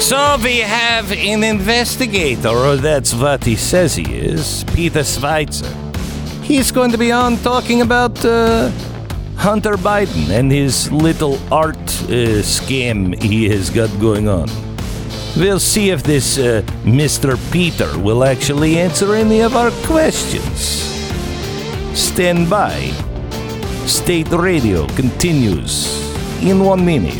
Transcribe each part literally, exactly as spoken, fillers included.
So we have an investigator, or that's what he says he is, Peter Schweizer. He's going to be on talking about uh, Hunter Biden and his little art uh, scam he has got going on. We'll see if this uh, Mister Peter will actually answer any of our questions. Stand by. State Radio continues in one minute.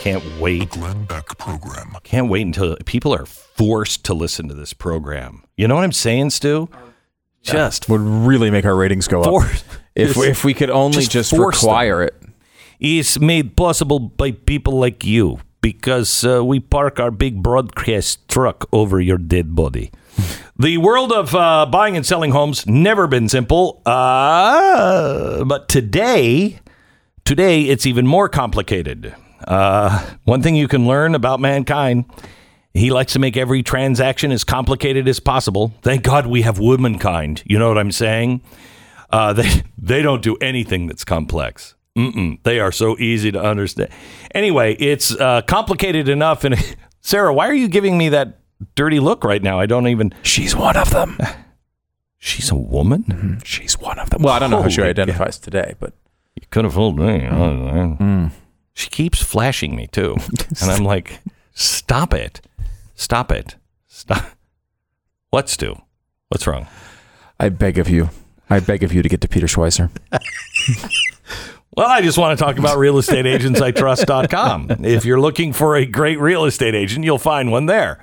Can't wait. The Glenn Beck program. Can't wait until people are forced to listen to this program. You know what I'm saying, Stu? Just that would really make our ratings go for, up. If we, if we could only just, just require them. It. It's made possible by people like you because uh, we park our big broadcast truck over your dead body. The world of uh, buying and selling homes never been simple, uh, but today, today it's even more complicated. Uh, one thing you can learn about mankind, he likes to make every transaction as complicated as possible. Thank God we have womankind. You know what I'm saying? Uh, they, they don't do anything that's complex. Mm-mm. They are so easy to understand. Anyway, it's uh, complicated enough. And Sarah, why are you giving me that dirty look right now? I don't even. She's one of them. She's a woman? Mm-hmm. She's one of them. Well, I don't know Holy how she identifies God. Today, but. You could have fooled me. Mm-hmm. She keeps flashing me, too. And I'm like, stop it. Stop it. Stop. What, Stu? What's wrong? I beg of you. I beg of you to get to Peter Schweizer. Well, I just want to talk about real estate agents I trust dot com. If you're looking for a great real estate agent, you'll find one there.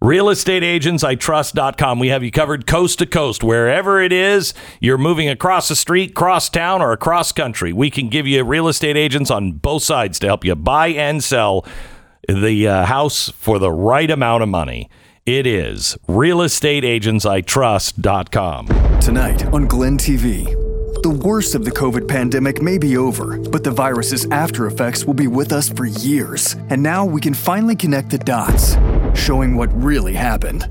real estate agents I trust dot com. We have you covered coast to coast. Wherever it is, you're moving across the street, cross town, or across country. We can give you real estate agents on both sides to help you buy and sell the uh, house for the right amount of money. It is real estate agents I trust dot com. Tonight on Glenn T V. The worst of the COVID pandemic may be over, but the virus's after effects will be with us for years. And now we can finally connect the dots, showing what really happened.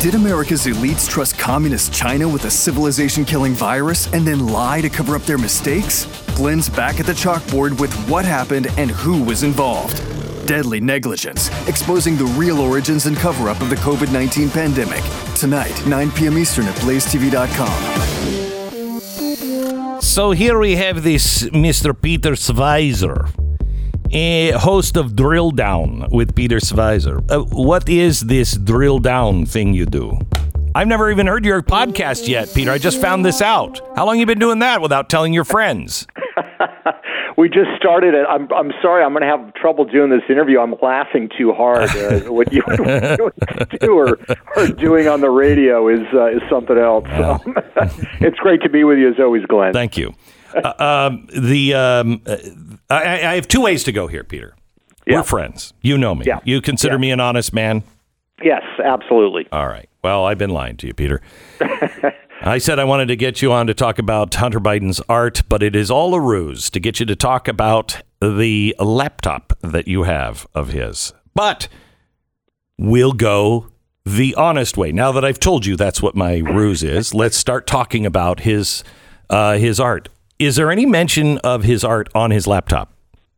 Did America's elites trust communist China with a civilization-killing virus and then lie to cover up their mistakes? Glenn's back at the chalkboard with what happened and who was involved. Deadly negligence, exposing the real origins and cover-up of the COVID nineteen pandemic. Tonight, nine p.m. Eastern at blaze t v dot com. So here we have this Mister Peter Schweizer, a host of Drill Down with Peter Schweizer. Uh, what is this Drill Down thing you do? I've never even heard your podcast yet, Peter. I just found this out. How long you been doing that without telling your friends? We just started it. I'm, I'm sorry. I'm going to have trouble doing this interview. I'm laughing too hard. Uh, what you do or, or doing on the radio is uh, is something else. Wow. So, it's great to be with you as always, Glenn. Thank you. Uh, um, the um, I, I have two ways to go here, Peter. Yeah. We're friends. You know me. Yeah. You consider yeah. me an honest man? Yes, absolutely. All right. Well, I've been lying to you, Peter. I said I wanted to get you on to talk about Hunter Biden's art, but it is all a ruse to get you to talk about the laptop that you have of his. But we'll go the honest way. Now that I've told you that's what my ruse is, let's start talking about his uh, his art. Is there any mention of his art on his laptop?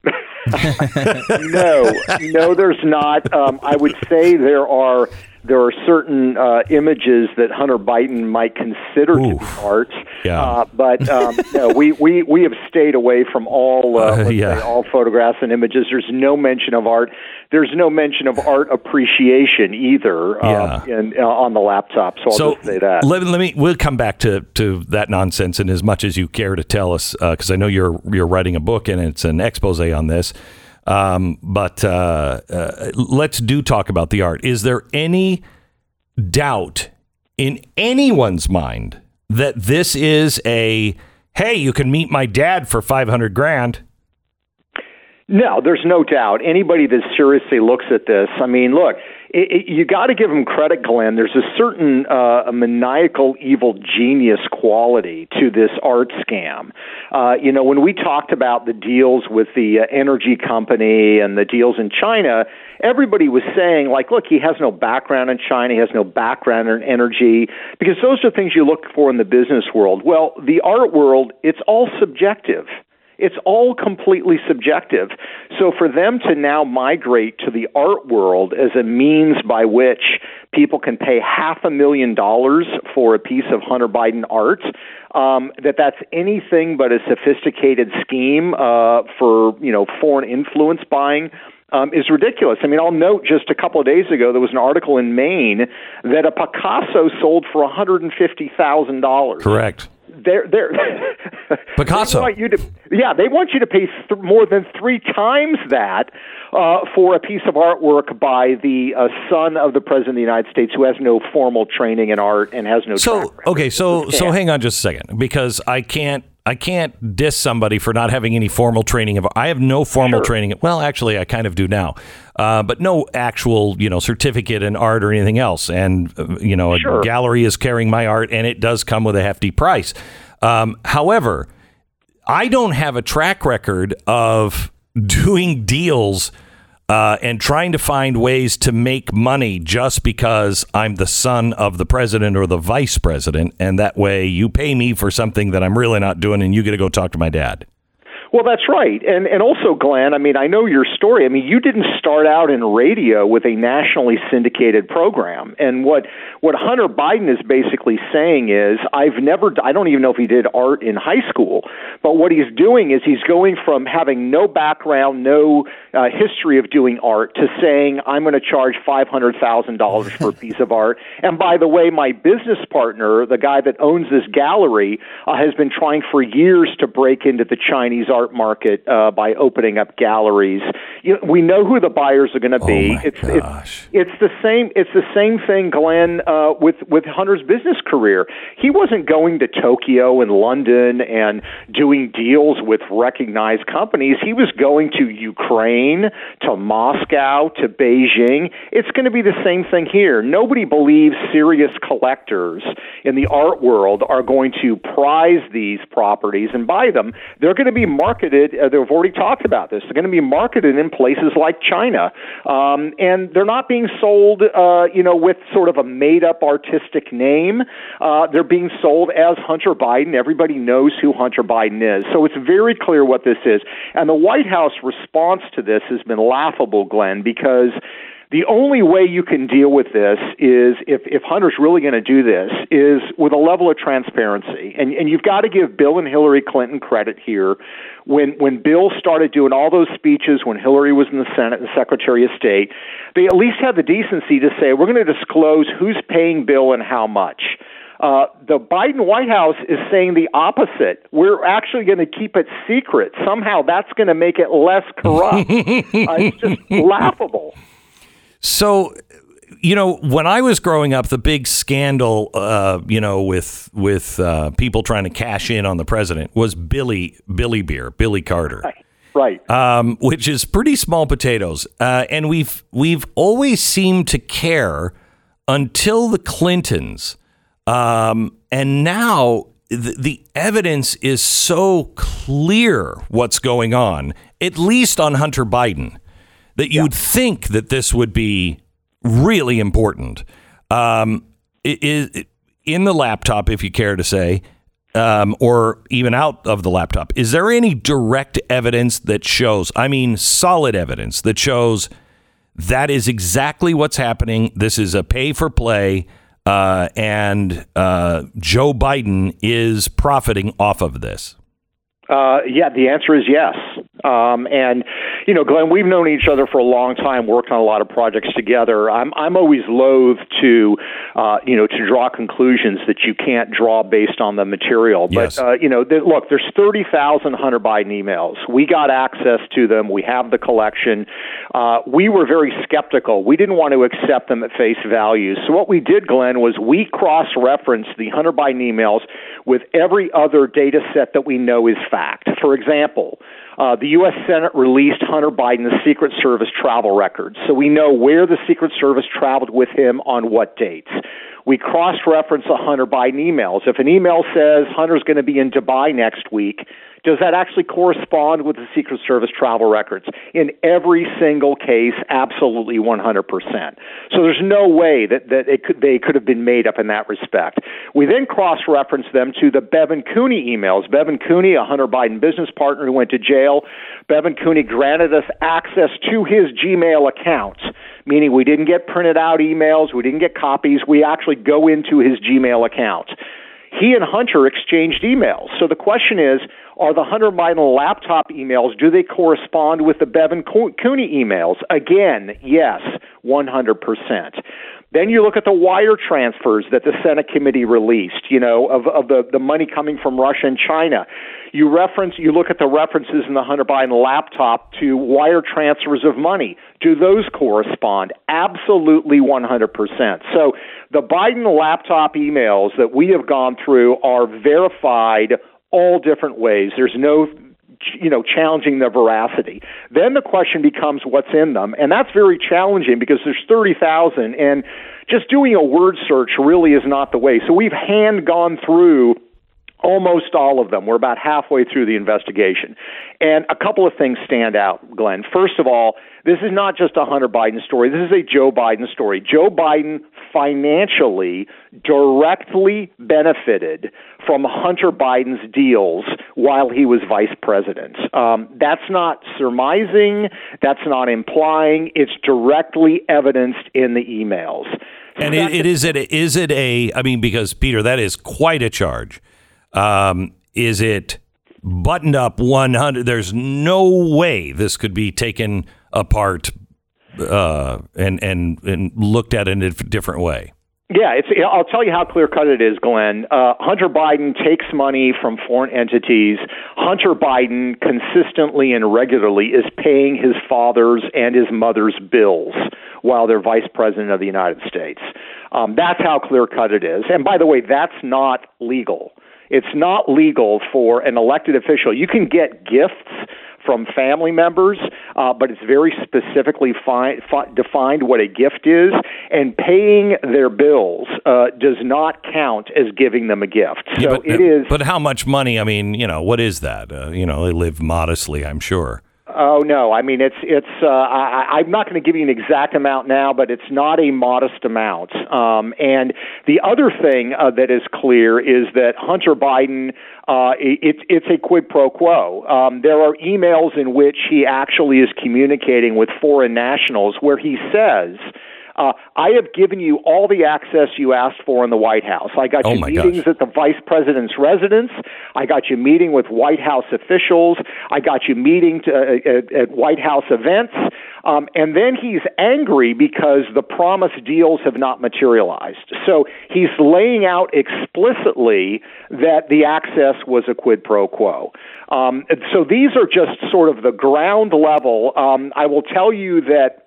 no, no, there's not. Um, I would say there are... There are certain uh, images that Hunter Biden might consider Oof. to be art, yeah. uh, but um, no, we, we, we have stayed away from all uh, uh, yeah. say, all photographs and images. There's no mention of art. There's no mention of art appreciation either uh, yeah. in, uh, on the laptop. So I'll so just say that. Let, let me. We'll come back to, to that nonsense in as much as you care to tell us, because uh, I know you're you're writing a book and it's an expose on this. Um, but uh, uh, let's do talk about the art. Is there any doubt in anyone's mind that this is a, hey, you can meet my dad for five hundred grand? No, there's no doubt. Anybody that seriously looks at this, I mean, look, it, it, you got to give him credit, Glenn. There's a certain uh, a maniacal, evil genius quality to this art scam. Uh, you know, when we talked about the deals with the uh, energy company and the deals in China, everybody was saying, like, look, he has no background in China. He has no background in energy, because those are things you look for in the business world. Well, the art world, it's all subjective. It's all completely subjective. So for them to now migrate to the art world as a means by which people can pay half a million dollars for a piece of Hunter Biden art, um, that that's anything but a sophisticated scheme uh, for, you know, foreign influence buying, Um, is ridiculous. I mean, I'll note just a couple of days ago, there was an article in Maine that a Picasso sold for one hundred fifty thousand dollars. Correct. They're, they're Picasso. They want you to, yeah, they want you to pay th- more than three times that uh, for a piece of artwork by the uh, son of the president of the United States, who has no formal training in art and has no. So, track okay, so yeah. so hang on just a second, because I can't. I can't diss somebody for not having any formal training. Of I have no formal sure. training. Well, actually, I kind of do now, uh, but no actual, you know, certificate in art or anything else. And, uh, you know, sure. a gallery is carrying my art, and it does come with a hefty price. Um, however, I don't have a track record of doing deals uh, and trying to find ways to make money just because I'm the son of the president or the vice president. And that way you pay me for something that I'm really not doing, and you get to go talk to my dad. Well, that's right. And and also, Glenn, I mean, I know your story. I mean, you didn't start out in radio with a nationally syndicated program. And what what Hunter Biden is basically saying is, I've never, I don't even know if he did art in high school, but what he's doing is he's going from having no background, no uh, history of doing art, to saying, I'm going to charge five hundred thousand dollars for a piece of art. And by the way, my business partner, the guy that owns this gallery, uh, has been trying for years to break into the Chinese art market uh, by opening up galleries. You know, we know who the buyers are going to be. Oh it's, it's it's the same. It's the same thing, Glenn, uh, with with Hunter's business career. He wasn't going to Tokyo and London and doing deals with recognized companies. He was going to Ukraine, to Moscow, to Beijing. It's going to be the same thing here. Nobody believes serious collectors in the art world are going to prize these properties and buy them. They're going to be marketed Marketed, uh, they've already talked about this. They're going to be marketed in places like China, um, and they're not being sold, uh, you know, with sort of a made-up artistic name. Uh, they're being sold as Hunter Biden. Everybody knows who Hunter Biden is, so it's very clear what this is. And the White House response to this has been laughable, Glenn, because the only way you can deal with this is, if, if Hunter's really going to do this, is with a level of transparency. And, and you've got to give Bill and Hillary Clinton credit here. When when Bill started doing all those speeches when Hillary was in the Senate and Secretary of State, they at least had the decency to say, we're going to disclose who's paying Bill and how much. Uh, the Biden White House is saying the opposite. We're actually going to keep it secret. Somehow that's going to make it less corrupt. uh, it's just laughable. So, you know, when I was growing up, the big scandal, uh, you know, with with uh, people trying to cash in on the president was Billy Billy Beer, Billy Carter. Right. Right. Um, which is pretty small potatoes. Uh, and we've we've always seemed to care until the Clintons. Um, and now the, the evidence is so clear what's going on, at least on Hunter Biden, that you'd yeah. think that this would be really important. Um, it, it, in the laptop, if you care to say, um, or even out of the laptop, is there any direct evidence that shows, I mean, solid evidence that shows that is exactly what's happening? This is a pay for play, uh, and uh, Joe Biden is profiting off of this. Uh, yeah, the answer is yes. Um, and, you know, Glenn, we've known each other for a long time, worked on a lot of projects together. I'm I'm always loath to, uh, you know, to draw conclusions that you can't draw based on the material. But, yes. uh, you know, th- look, there's thirty thousand Hunter Biden emails. We got access to them. We have the collection. Uh, we were very skeptical. We didn't want to accept them at face value. So what we did, Glenn, was we cross-referenced the Hunter Biden emails with every other data set that we know is fact. For example, Uh, the U S. Senate released Hunter Biden's Secret Service travel records, so we know where the Secret Service traveled with him on what dates. we cross-reference the Hunter Biden emails. If an email says Hunter's going to be in Dubai next week, does that actually correspond with the Secret Service travel records? In every single case, absolutely one hundred percent. So there's no way that, that it could, they could have been made up in that respect. We then cross-reference them to the Bevan Cooney emails. Bevan Cooney, a Hunter Biden business partner who went to jail, Bevan Cooney granted us access to his Gmail accounts, meaning we didn't get printed out emails, we didn't get copies, we actually go into his Gmail account. He and Hunter exchanged emails. So the question is, are the Hunter Biden laptop emails, do they correspond with the Bevan Cooney emails? Again, yes, one hundred percent. Then you look at the wire transfers that the Senate committee released, you know, of, of the, the money coming from Russia and China. You reference, you look at the references in the Hunter Biden laptop to wire transfers of money. Do those correspond? Absolutely one hundred percent. So the Biden laptop emails that we have gone through are verified all different ways. There's no, you know, challenging their veracity. Then the question becomes what's in them. And that's very challenging because there's thirty thousand, and just doing a word search really is not the way. So we've hand gone through almost all of them. We're about halfway through the investigation. And a couple of things stand out, Glenn. First of all, this is not just a Hunter Biden story. This is a Joe Biden story. Joe Biden financially directly benefited from Hunter Biden's deals while he was vice president. Um, that's not surmising. That's not implying. It's directly evidenced in the emails. And it, it is it is it a, I mean, because, Peter, that is quite a charge. Um, is it buttoned up one hundred? There's no way this could be taken apart uh, and, and, and looked at in a different way. Yeah, it's, I'll tell you how clear-cut it is, Glenn. Uh, Hunter Biden takes money from foreign entities. Hunter Biden consistently and regularly is paying his father's and his mother's bills while they're vice president of the United States. Um, that's how clear-cut it is. And by the way, that's not legal. It's not legal for an elected official. You can get gifts from family members, uh, but it's very specifically fi- fi- defined what a gift is, and paying their bills uh, does not count as giving them a gift. Yeah, so but, it is. But how much money? I mean, you know, what is that? Uh, you know, they live modestly, I'm sure. Oh, no. I mean, it's it's. Uh, I, I'm not going to give you an exact amount now, but it's not a modest amount. Um, and the other thing uh, that is clear is that Hunter Biden, uh, it, it's a quid pro quo. Um, there are emails in which he actually is communicating with foreign nationals where he says, Uh, I have given you all the access you asked for in the White House. I got oh you meetings gosh. at the vice president's residence. I got you meeting with White House officials. I got you meeting to, uh, at, at White House events. Um, and then he's angry because the promised deals have not materialized. So he's laying out explicitly that the access was a quid pro quo. Um, so these are just sort of the ground level. Um, I will tell you that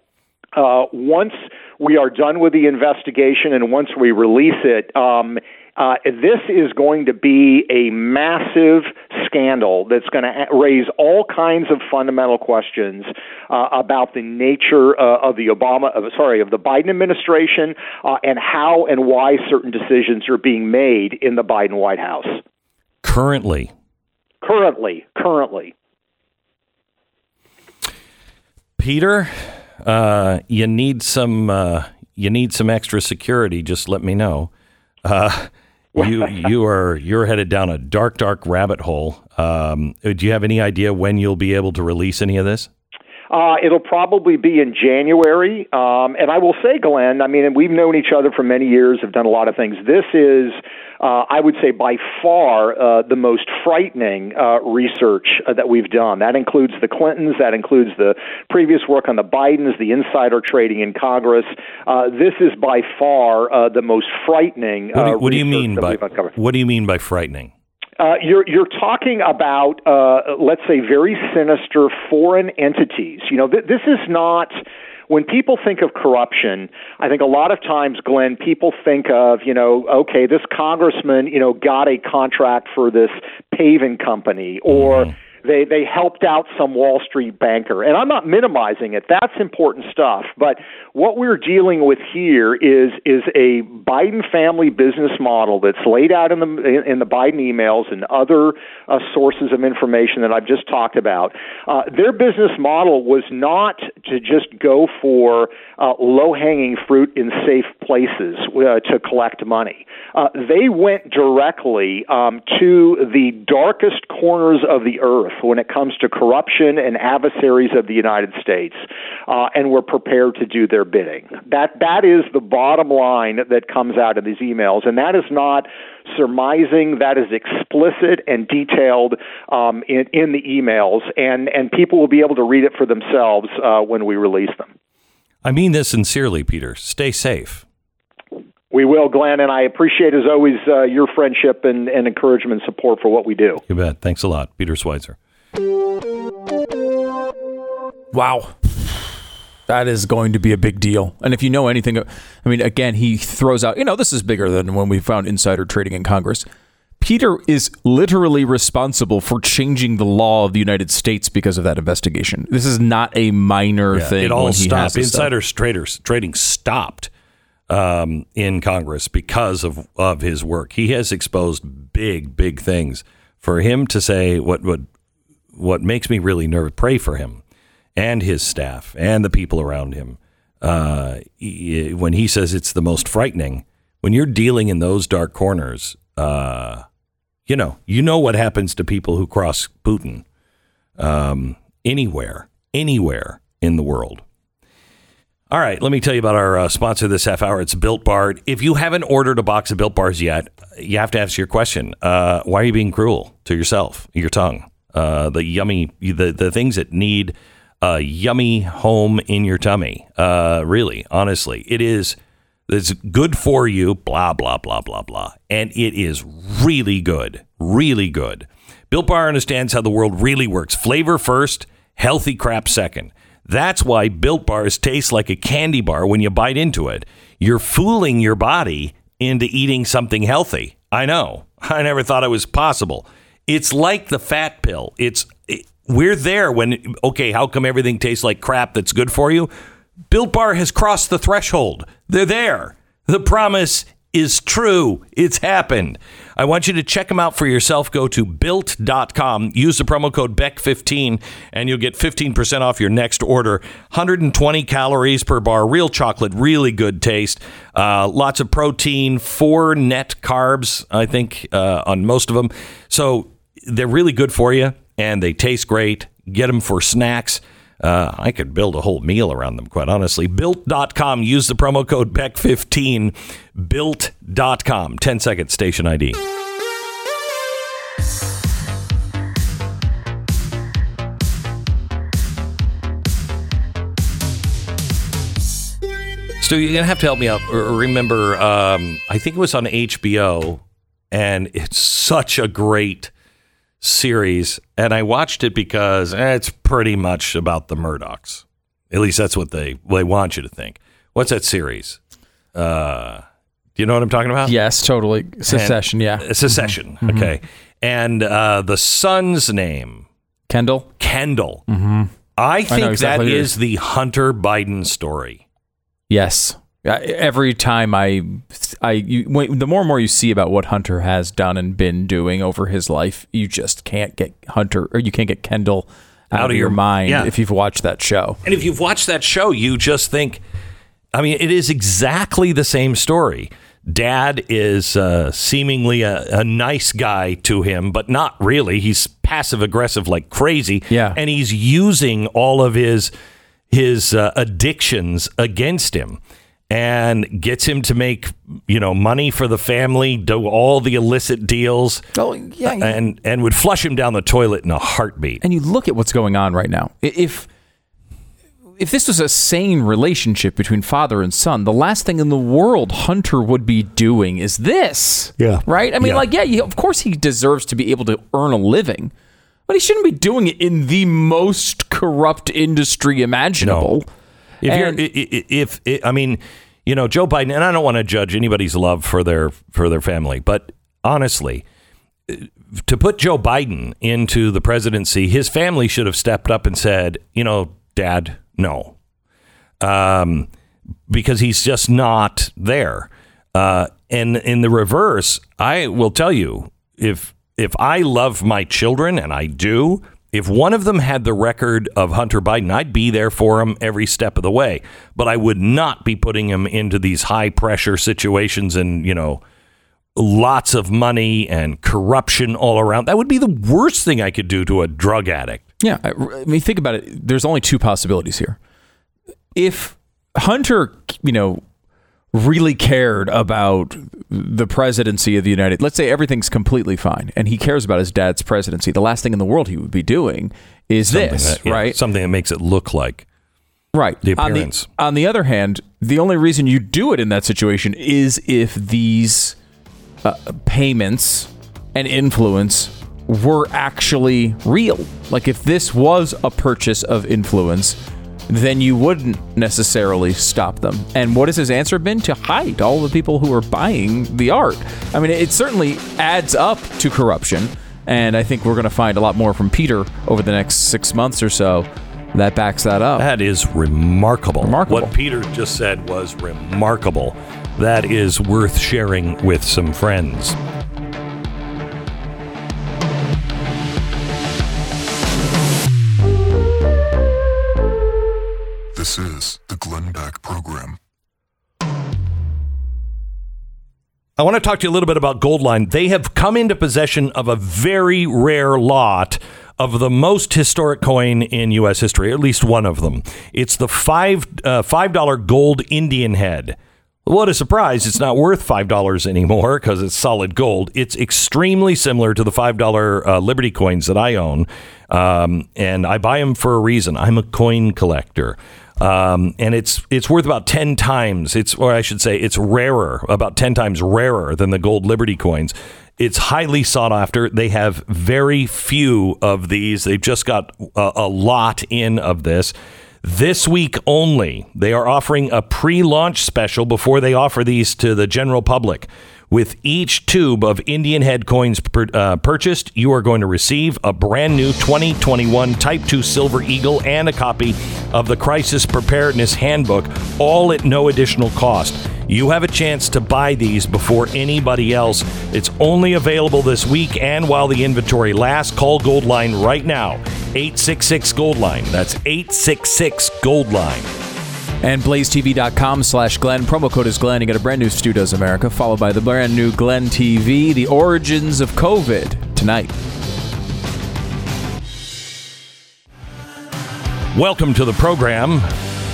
Uh, once we are done with the investigation and once we release it, um, uh, this is going to be a massive scandal that's going to raise all kinds of fundamental questions uh, about the nature uh, of the Obama, uh, sorry, of the Biden administration uh, and how and why certain decisions are being made in the Biden White House. Currently. Currently. Currently. Peter? Uh, you need some. Uh, you need some extra security. Just let me know. Uh, you you are you're headed down a dark, dark rabbit hole. Um, do you have any idea when you'll be able to release any of this? Uh, it'll probably be in January. Um, and I will say, Glenn, I mean, we've known each other for many years, have done a lot of things. This is, uh, I would say, by far uh, the most frightening uh, research uh, that we've done. That includes the Clintons. That includes the previous work on the Bidens, the insider trading in Congress. Uh, this is by far uh, the most frightening uh, what do you, what research do you mean that by, we've uncovered. What do you mean by frightening? Uh, you're, you're talking about, uh, let's say, very sinister foreign entities. You know, th- this is not... When people think of corruption, I think a lot of times, Glenn, people think of, you know, okay, this congressman, you know, got a contract for this paving company, or... Mm-hmm. They they helped out some Wall Street banker. And I'm not minimizing it. That's important stuff. But what we're dealing with here is is a Biden family business model that's laid out in the in the Biden emails and other uh, sources of information that I've just talked about. Uh, their business model was not to just go for uh, low-hanging fruit in safe places uh, to collect money. Uh, they went directly um, to the darkest corners of the earth when it comes to corruption and adversaries of the United States, uh, and were prepared to do their bidding. That that is the bottom line that comes out of these emails, and that is not surmising. That is explicit and detailed um, in, in the emails, and, and people will be able to read it for themselves uh, when we release them. I mean this sincerely, Peter. Stay safe. We will, Glenn, and I appreciate, as always, uh, your friendship and, and encouragement and support for what we do. You bet. Thanks a lot. Peter Schweizer. Wow. That is going to be a big deal. And if you know anything, I mean, again, he throws out, you know, this is bigger than when we found insider trading in Congress. Peter is literally responsible for changing the law of the United States because of that investigation. This is not a minor yeah, thing. It all stopped. Insider traders trading stopped um, in Congress because of, of his work. He has exposed big, big things. For him to say what what what makes me really nervous, pray for him and his staff and the people around him. Uh, he, when he says it's the most frightening, when you're dealing in those dark corners, uh, you know, you know what happens to people who cross Putin um, anywhere, anywhere in the world. All right, let me tell you about our uh, sponsor this half hour. It's Built Bar. If you haven't ordered a box of Built Bars yet, you have to ask your question. Uh, why are you being cruel to yourself, your tongue? Uh, the yummy, the, the things that need a yummy home in your tummy. Uh, really, honestly, it is. It's good for you, blah, blah, blah, blah, blah. And it is really good, really good. Built Bar understands how the world really works. Flavor first, healthy crap second. That's why Built Bars taste like a candy bar when you bite into it. You're fooling your body into eating something healthy. I know. I never thought it was possible. It's like the fat pill. It's it, we're there when, okay, how come everything tastes like crap that's good for you? Built Bar has crossed the threshold. They're there. The promise is true. It's happened. I want you to check them out for yourself. Go to built dot com. Use the promo code Beck fifteen and you'll get fifteen percent off your next order. one hundred twenty calories per bar. Real chocolate. Really good taste. Uh, lots of protein. Four net carbs, I think, uh, on most of them. So they're really good for you and they taste great. Get them for snacks. Uh, I could build a whole meal around them, quite honestly. Built dot com. Use the promo code Beck fifteen. Built dot com. ten second station I D. Stu, you're going to have to help me out. Remember, um, I think it was on H B O, and it's such a great series, and I watched it because eh, it's pretty much about the Murdochs. At least that's what they they want you to think. What's that series? Uh, do you know what I'm talking about? Yes, totally. Secession, and, yeah. Secession, mm-hmm. Okay. And uh, the son's name? Kendall. Kendall. Mm-hmm. I think I exactly that is the Hunter Biden story. Yes. Every time I, I you, when, the more and more you see about what Hunter has done and been doing over his life, you just can't get Hunter, or you can't get Kendall out, out of your, your mind yeah. if you've watched that show. And if you've watched that show, you just think, I mean, it is exactly the same story. Dad is uh, seemingly a, a nice guy to him, but not really. He's passive aggressive like crazy. Yeah. And he's using all of his, his uh, addictions against him. And gets him to make, you know, money for the family, do all the illicit deals, oh, yeah, yeah. and and would flush him down the toilet in a heartbeat. And you look at what's going on right now. If if this was a sane relationship between father and son, the last thing in the world Hunter would be doing is this. Yeah. Right? I mean, yeah. like, yeah, you, of course he deserves to be able to earn a living. But he shouldn't be doing it in the most corrupt industry imaginable. No. If you're, if, if, if I mean, you know, Joe Biden, and I don't want to judge anybody's love for their for their family, but honestly, to put Joe Biden into the presidency, his family should have stepped up and said, you know, Dad, no, um, because he's just not there. Uh, and in the reverse, I will tell you, if if I love my children, and I do, if one of them had the record of Hunter Biden, I'd be there for him every step of the way. But I would not be putting him into these high pressure situations and, you know, lots of money and corruption all around. That would be the worst thing I could do to a drug addict. Yeah. I, I mean, think about it. There's only two possibilities here. If Hunter, you know, really cared about the presidency of the United, let's say everything's completely fine and he cares about his dad's presidency, the last thing in the world he would be doing is something this, that, yeah, right? Something that makes it look like. Right. The appearance. On the, on the other hand, the only reason you do it in that situation is if these uh, payments and influence were actually real. Like if this was a purchase of influence, then you wouldn't necessarily stop them. And what has his answer been? To hide all the people who are buying the art. I mean, it certainly adds up to corruption. And I think we're going to find a lot more from Peter over the next six months or so that backs that up. That is remarkable. Remarkable. What Peter just said was remarkable. That is worth sharing with some friends. This is the Glenn Beck Program. I want to talk to you a little bit about Goldline. They have come into possession of a very rare lot of the most historic coin in U S history, or at least one of them. It's the five, uh, five dollars gold Indian head. What a surprise. It's not worth five dollars anymore because it's solid gold. It's extremely similar to the five dollars uh, Liberty coins that I own, um, and I buy them for a reason. I'm a coin collector. Um, and it's it's worth about ten times. It's or I should say it's rarer, about ten times rarer than the gold Liberty coins. It's highly sought after. They have very few of these. They've just got a, a lot in of this. This week only, they are offering a pre-launch special before they offer these to the general public. With each tube of Indian head coins per, uh, purchased, you are going to receive a brand new twenty twenty-one Type two Silver Eagle and a copy of the Crisis Preparedness Handbook, all at no additional cost. You have a chance to buy these before anybody else. It's only available this week and while the inventory lasts. Call Goldline right now. eight six six Goldline. That's eight six six Goldline. And blazetv.com slash Glenn. Promo code is Glenn. You get a brand new Studios America, followed by the brand new Glenn T V, the origins of COVID tonight. Welcome to the program,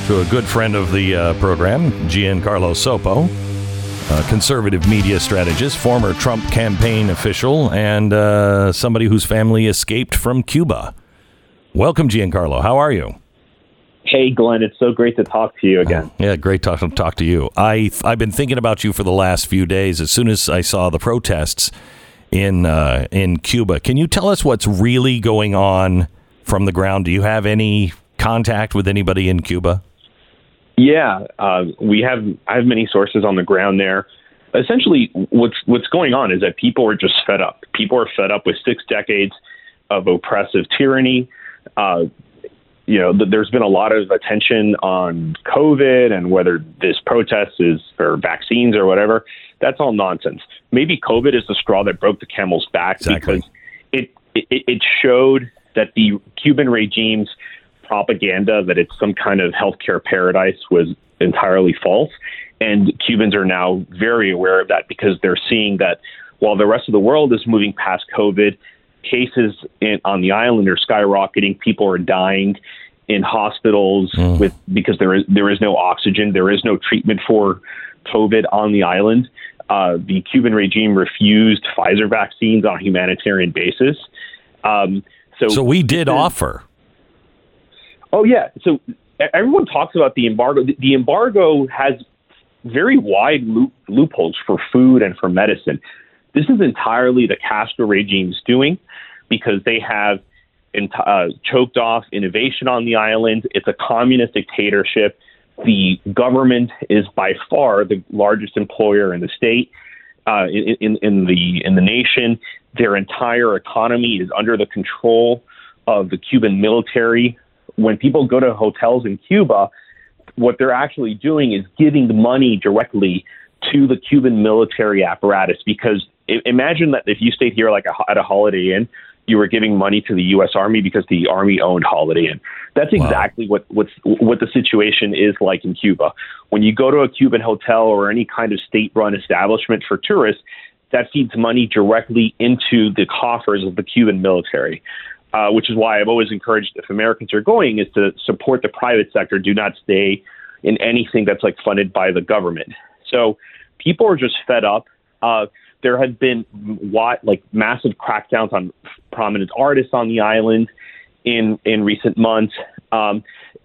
to a good friend of the uh, program, Giancarlo Sopo, a conservative media strategist, former Trump campaign official, and uh, somebody whose family escaped from Cuba. Welcome, Giancarlo. How are you? Hey, Glenn, it's so great to talk to you again. Yeah, great to talk, talk to you. I, I've been thinking about you for the last few days as soon as I saw the protests in uh, in Cuba. Can you tell us what's really going on from the ground? Do you have any contact with anybody in Cuba? Yeah, uh, we have. I have many sources on the ground there. Essentially, what's what's going on is that people are just fed up. People are fed up with six decades of oppressive tyranny. Uh You know, there's been a lot of attention on COVID and whether this protest is for vaccines or whatever. That's all nonsense. Maybe COVID is the straw that broke the camel's back. Exactly. Because it, it it showed that the Cuban regime's propaganda that it's some kind of healthcare paradise was entirely false. And Cubans are now very aware of that because they're seeing that while the rest of the world is moving past COVID, cases in, on the island are skyrocketing. People are dying in hospitals mm. with because there is there is no oxygen. There is no treatment for COVID on the island. Uh, the Cuban regime refused Pfizer vaccines on a humanitarian basis. Um, so, so we did uh, offer. Oh, yeah. So everyone talks about the embargo. The, the embargo has very wide loop, loopholes for food and for medicine. This is entirely the Castro regime's doing because they have ent- uh, choked off innovation on the island. It's a communist dictatorship. The government is by far the largest employer in the state. uh, in, in the in the nation. Their entire economy is under the control of the Cuban military. When people go to hotels in Cuba, what they're actually doing is giving the money directly to the Cuban military apparatus. Because imagine that if you stayed here like a, at a Holiday Inn, you were giving money to the U S. Army because the Army owned Holiday Inn. That's exactly wow. what what's, what the situation is like in Cuba. When you go to a Cuban hotel or any kind of state-run establishment for tourists, that feeds money directly into the coffers of the Cuban military, uh, which is why I've always encouraged, if Americans are going, is to support the private sector. Do not stay in anything that's like funded by the government. So people are just fed up. Uh, there have been like massive crackdowns on prominent artists on the island in in recent months um,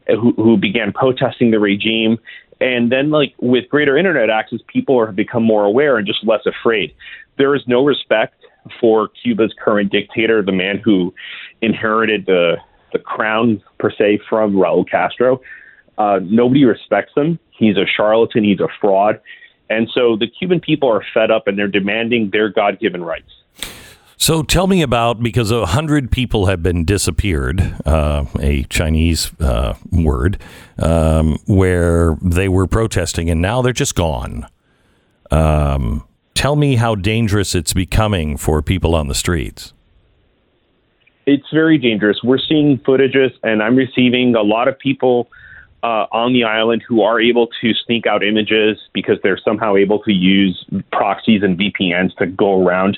who, who began protesting the regime. And then like with greater Internet access, people have become more aware and just less afraid. There is no respect for Cuba's current dictator, the man who inherited the, the crown, per se, from Raul Castro. Uh, nobody respects him. He's a charlatan. He's a fraud. And so the Cuban people are fed up and they're demanding their God-given rights. So tell me about, because a hundred people have been disappeared, uh, a Chinese uh, word, um, where they were protesting and now they're just gone. Um, tell me how dangerous it's becoming for people on the streets. It's very dangerous. We're seeing footages and I'm receiving a lot of people Uh, on the island who are able to sneak out images because they're somehow able to use proxies and V P Ns to go around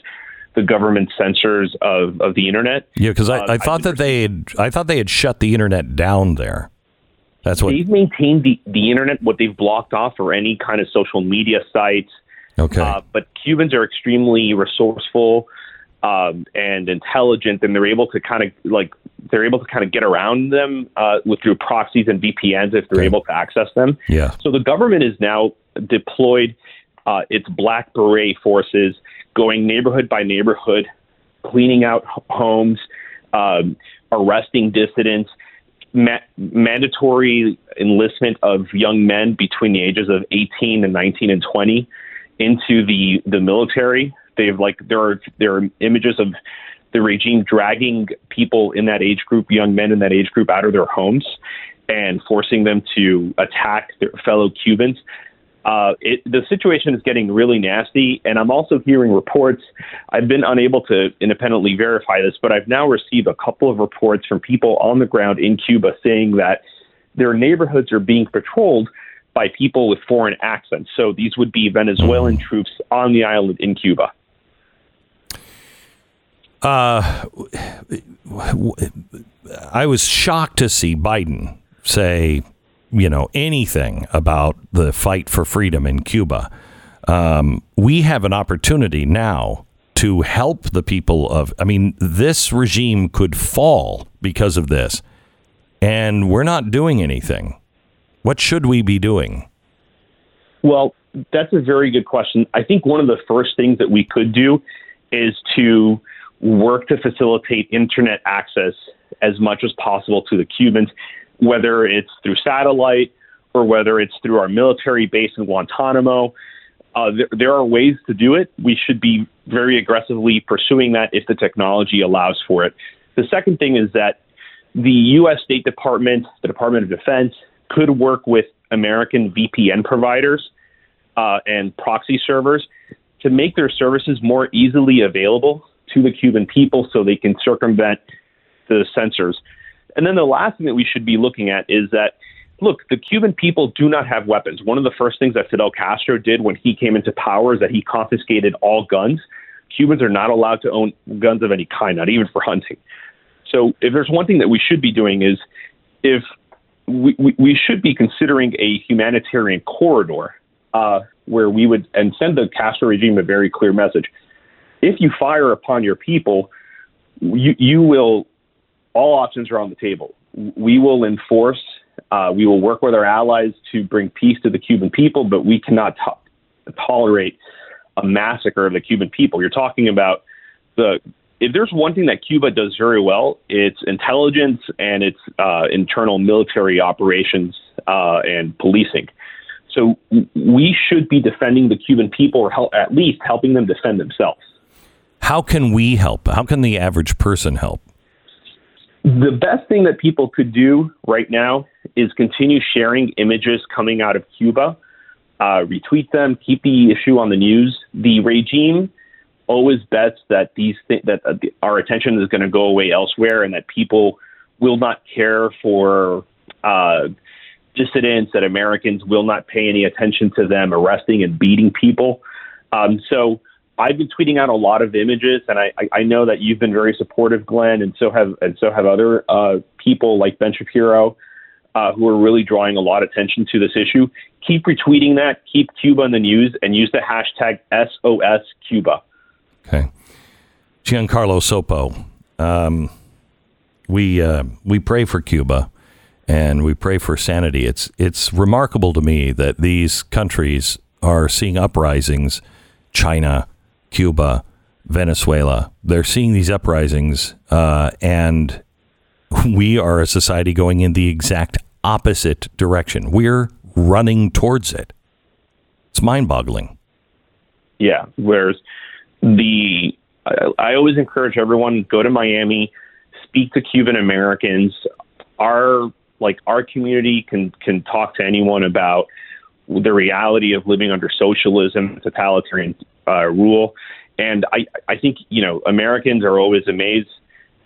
the government censors of, of the Internet. Yeah, because I, uh, I thought I that they had, I thought they had shut the Internet down there. That's what they've maintained the, the Internet, what they've blocked off for any kind of social media sites. Okay, uh, but Cubans are extremely resourceful um, and intelligent, and they're able to kind of like. They're able to kind of get around them uh, with through proxies and V P Ns if they're okay. able to access them. Yeah. So the government is now deployed uh, its Black Beret forces, going neighborhood by neighborhood, cleaning out homes, um, arresting dissidents, ma- mandatory enlistment of young men between the ages of eighteen and nineteen and twenty into the the military. They've like there are there are images of. The regime dragging people in that age group, young men in that age group, out of their homes and forcing them to attack their fellow Cubans. Uh, it, the situation is getting really nasty. And I'm also hearing reports. I've been unable to independently verify this, but I've now received a couple of reports from people on the ground in Cuba saying that their neighborhoods are being patrolled by people with foreign accents. So these would be Venezuelan troops on the island in Cuba. Uh, I was shocked to see Biden say, you know, anything about the fight for freedom in Cuba. Um, we have an opportunity now to help the people of, I mean, this regime could fall because of this, and we're not doing anything. What should we be doing? Well, that's a very good question. I think one of the first things that we could do is to work to facilitate internet access as much as possible to the Cubans, whether it's through satellite or whether it's through our military base in Guantanamo. Uh, there, there are ways to do it. We should be very aggressively pursuing that if the technology allows for it. The second thing is that the U S. State Department, the Department of Defense, could work with American V P N providers uh, and proxy servers to make their services more easily available to the Cuban people so they can circumvent the censors. And then the last thing that we should be looking at is that, look, the Cuban people do not have weapons. One of the first things that Fidel Castro did when he came into power is that he confiscated all guns. Cubans are not allowed to own guns of any kind, not even for hunting. So if there's one thing that we should be doing is if we, we, we should be considering a humanitarian corridor uh, where we would and send the Castro regime a very clear message. If you fire upon your people, you, you will, all options are on the table. We will enforce, uh, we will work with our allies to bring peace to the Cuban people, but we cannot to- tolerate a massacre of the Cuban people. You're talking about the, if there's one thing that Cuba does very well, it's intelligence and it's uh, internal military operations uh, and policing. So we should be defending the Cuban people, or help, at least helping them defend themselves. How can we help? How can the average person help? The best thing that people could do right now is continue sharing images coming out of Cuba, uh, retweet them, keep the issue on the news. The regime always bets that these th- that uh, the, our attention is going to go away elsewhere, and that people will not care for uh, dissidents, that Americans will not pay any attention to them arresting and beating people. Um, so I've been tweeting out a lot of images, and I, I know that you've been very supportive, Glenn, and so have and so have other uh, people like Ben Shapiro, uh, who are really drawing a lot of attention to this issue. Keep retweeting that. Keep Cuba in the news, and use the hashtag S O S Cuba. Okay, Giancarlo Sopo, um, we uh, we pray for Cuba, and we pray for sanity. It's it's remarkable to me that these countries are seeing uprisings. China, Cuba, Venezuela, they're seeing these uprisings, uh, and we are a society going in the exact opposite direction. We're running towards it. It's mind-boggling. Yeah, whereas the I, I always encourage everyone, go to Miami, speak to Cuban Americans. Our like our community can can talk to anyone about the reality of living under socialism, totalitarian uh, rule. And I, I think, you know, Americans are always amazed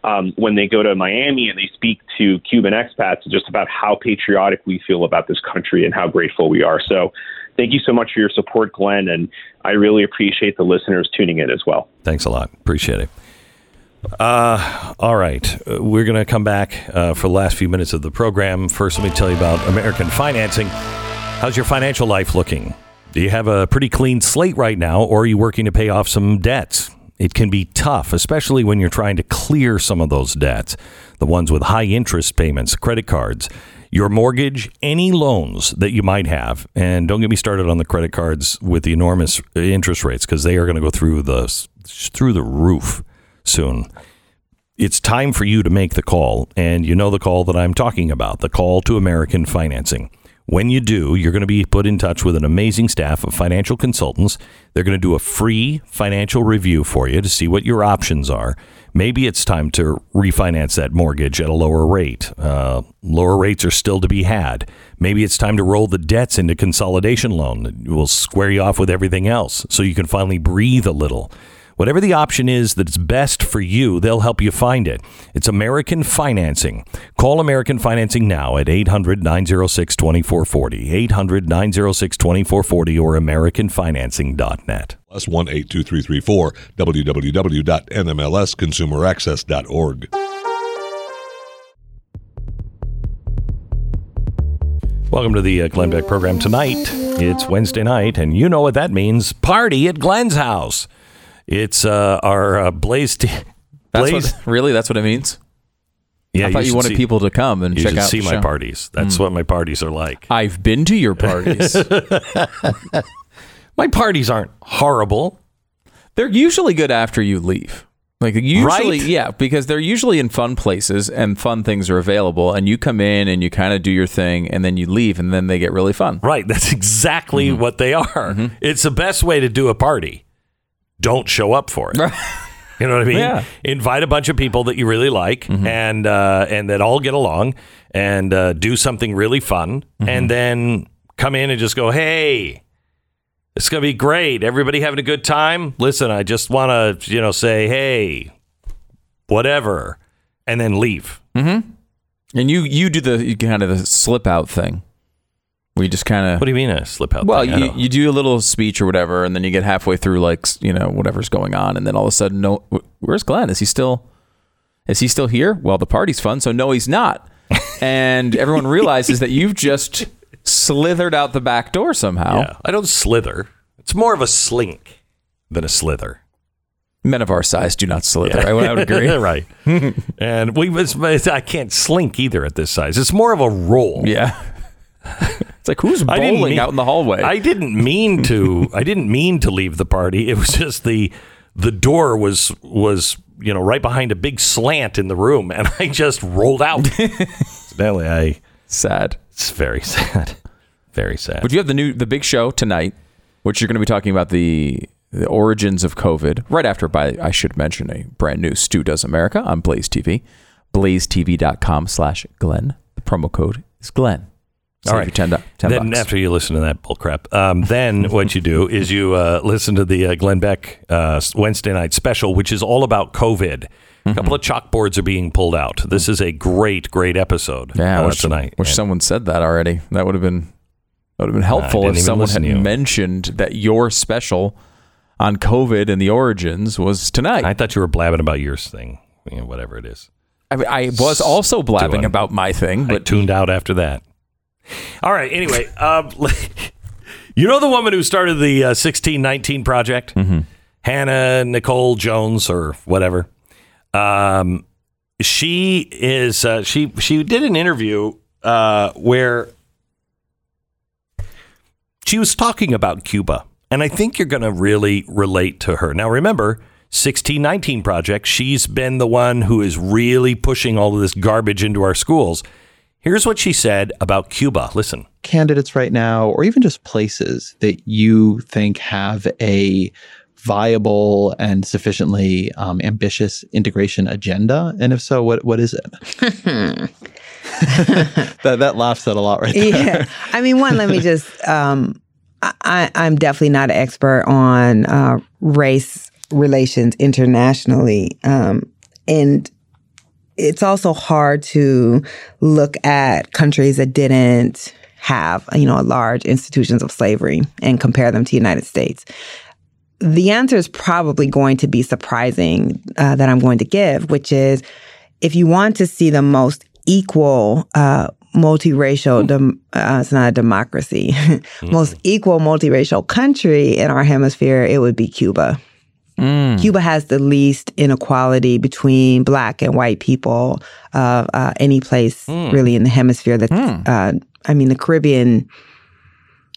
um, when they go to Miami and they speak to Cuban expats just about how patriotic we feel about this country and how grateful we are. So thank you so much for your support, Glenn. And I really appreciate the listeners tuning in as well. Thanks a lot. Appreciate it. Uh, all right. We're going to come back uh, for the last few minutes of the program. First, let me tell you about American Financing. How's your financial life looking? Do you have a pretty clean slate right now, or are you working to pay off some debts? It can be tough, especially when you're trying to clear some of those debts, the ones with high interest payments, credit cards, your mortgage, any loans that you might have. And don't get me started on the credit cards with the enormous interest rates, because they are going to go through the through the roof soon. It's time for you to make the call, and you know the call that I'm talking about, the call to American Financing. When you do, you're going to be put in touch with an amazing staff of financial consultants. They're going to do a free financial review for you to see what your options are. Maybe it's time to refinance that mortgage at a lower rate. Uh, lower rates are still to be had. Maybe it's time to roll the debts into consolidation loan. It will square you off with everything else so you can finally breathe a little. Whatever the option is that's best for you, they'll help you find it. It's American Financing. Call American Financing now at eight hundred nine oh six two four four oh, eight hundred nine oh six two four four oh, or american financing dot net. Plus one eight two three three four, w w w dot n m l s consumer access dot org. Welcome to the uh, Glenn Beck program tonight. It's Wednesday night, and you know what that means. Party at Glenn's house. It's uh, our uh, Blaze. T- Blaze. That's what, really, that's what it means. Yeah, I thought you, you wanted see, people to come and check out. See the my show. Parties. That's mm. what my parties are like. I've been to your parties. My parties aren't horrible. They're usually good after you leave. Like usually, right? Yeah, because they're usually in fun places and fun things are available, and you come in and you kind of do your thing and then you leave and then they get really fun. Right. That's exactly mm-hmm. what they are. Mm-hmm. It's the best way to do a party. Don't show up for it. You know what I mean? Yeah. Invite a bunch of people that you really like mm-hmm. and uh, and that all get along and uh, do something really fun mm-hmm. and then come in and just go, hey, it's going to be great. Everybody having a good time? Listen, I just want to, you know, say, hey, whatever, and then leave. Mm-hmm. And you, you do the kind of the slip out thing. We just kind of. What do you mean a slip out? Well, you, you do a little speech or whatever, and then you get halfway through, like, you know, whatever's going on, and then all of a sudden, no, where's Glenn? Is he still? Is he still here? Well, the party's fun, so no, he's not. And everyone realizes that you've just slithered out the back door somehow. Yeah, I don't slither. It's more of a slink than a slither. Men of our size do not slither. Yeah. I, would, I would agree. Right. And we, I can't slink either at this size. It's more of a roll. Yeah. It's like, who's bowling mean, out in the hallway? I didn't mean to. I didn't mean to leave the party. It was just the the door was was you know right behind a big slant in the room, and I just rolled out. Sadly, I sad. It's very sad. Very sad. But you have the new, the big show tonight, which you're going to be talking about the the origins of COVID. Right after, by I should mention, a brand new Stu Does America on BlazeTV. BlazeTV.com slash Glenn. The promo code is Glenn. All right. ten, ten then bucks. After you listen to that bull crap, um, then what you do is you uh, listen to the uh, Glenn Beck uh, Wednesday night special, which is all about COVID. Mm-hmm. A couple of chalkboards are being pulled out. This is a great, great episode. Yeah, which, tonight. Wish and, someone said that already. That would have been that would have been helpful if someone had mentioned that your special on COVID and the origins was tonight. I thought you were blabbing about yours thing, you know, whatever it is. I, mean, I was also blabbing doing, about my thing, but I tuned out after that. All right. Anyway, um, you know the woman who started the uh, sixteen nineteen Project? Mm-hmm. Hannah Nicole Jones or whatever. Um, she is uh, she she did an interview uh, where she was talking about Cuba, and I think you're going to really relate to her. Now, remember, sixteen nineteen Project. She's been the one who is really pushing all of this garbage into our schools. Here's what she said about Cuba. Listen. Candidates right now, or even just places that you think have a viable and sufficiently um, ambitious integration agenda? And if so, what what is it? that, that laugh said a lot right there. Yeah. I mean, one, let me just, um, I, I'm definitely not an expert on uh, race relations internationally. Um, and it's also hard to look at countries that didn't have, you know, large institutions of slavery and compare them to the United States. The answer is probably going to be surprising uh, that I'm going to give, which is if you want to see the most equal, uh, multiracial, dem- uh, it's not a democracy, most equal multiracial country in our hemisphere, it would be Cuba. Mm. Cuba has the least inequality between black and white people of uh, uh, any place mm. really in the hemisphere. That's, mm. uh, I mean, the Caribbean,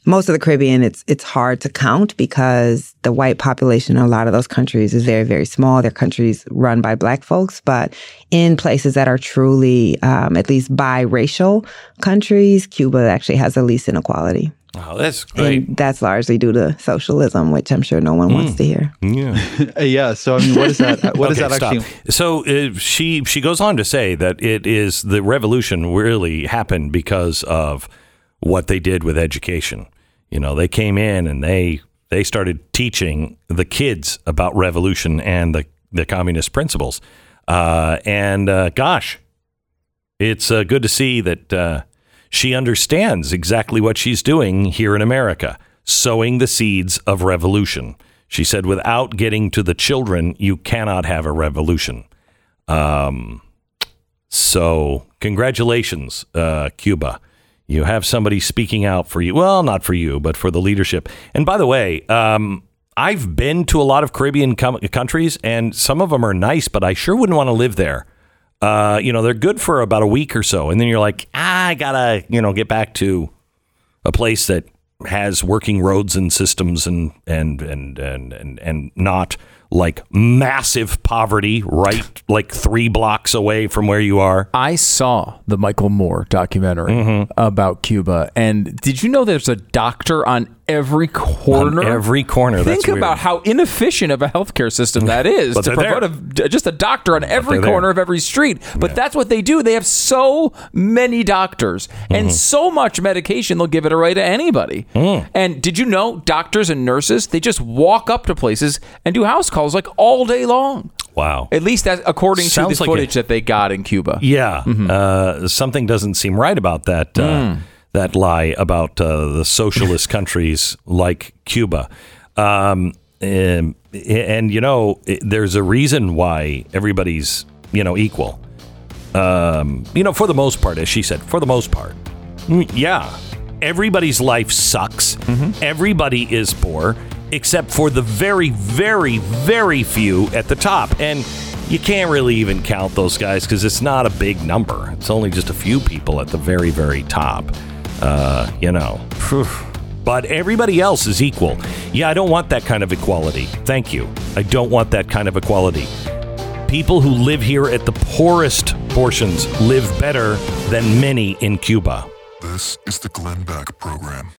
most of the Caribbean, it's it's hard to count because the white population in a lot of those countries is very, very small. They're countries run by black folks. But in places that are truly um, at least biracial countries, Cuba actually has the least inequality. Oh, that's great. And that's largely due to socialism, which I'm sure no one mm. wants to hear. Yeah. yeah. So, I mean, what is that? What okay, is that stop. actually? So uh, she she goes on to say that it is the revolution really happened because of what they did with education. You know, they came in and they they started teaching the kids about revolution and the, the communist principles. Uh, and uh, gosh, it's uh, good to see that. Uh, She understands exactly what she's doing here in America, sowing the seeds of revolution. She said, without getting to the children, you cannot have a revolution. Um, so congratulations, uh, Cuba. You have somebody speaking out for you. Well, not for you, but for the leadership. And by the way, um, I've been to a lot of Caribbean com- countries, and some of them are nice, but I sure wouldn't want to live there. Uh, you know, they're good for about a week or so. And then you're like, ah, I got to, you know, get back to a place that has working roads and systems and and and and and, and not like massive poverty, right? Like three blocks away from where you are. I saw the Michael Moore documentary mm-hmm. about Cuba. And did you know there's a doctor on every corner? On every corner. Think That's Think about weird. how inefficient of a healthcare system that is to promote a, just a doctor on every corner there. of every street. But yeah. that's what they do. They have so many doctors mm-hmm. and so much medication, they'll give it away to anybody. Mm. And did you know doctors and nurses, they just walk up to places and do house calls like all day long. Wow. At least that's according Sounds to the like footage a, that they got in Cuba. Yeah. Mm-hmm. Uh, something doesn't seem right about that. Uh, mm. That lie about uh, the socialist countries like Cuba. Um, and, and, you know, there's a reason why everybody's, you know, equal. Um, you know, for the most part, as she said, for the most part. Yeah. Everybody's life sucks. Mm-hmm. Everybody is poor, except for the very, very, very few at the top. And you can't really even count those guys because it's not a big number. It's only just a few people at the very, very top. Uh, you know, but everybody else is equal. Yeah, I don't want that kind of equality. Thank you. I don't want that kind of equality. People who live here at the poorest portions live better than many in Cuba. This is the Glenn Beck Program.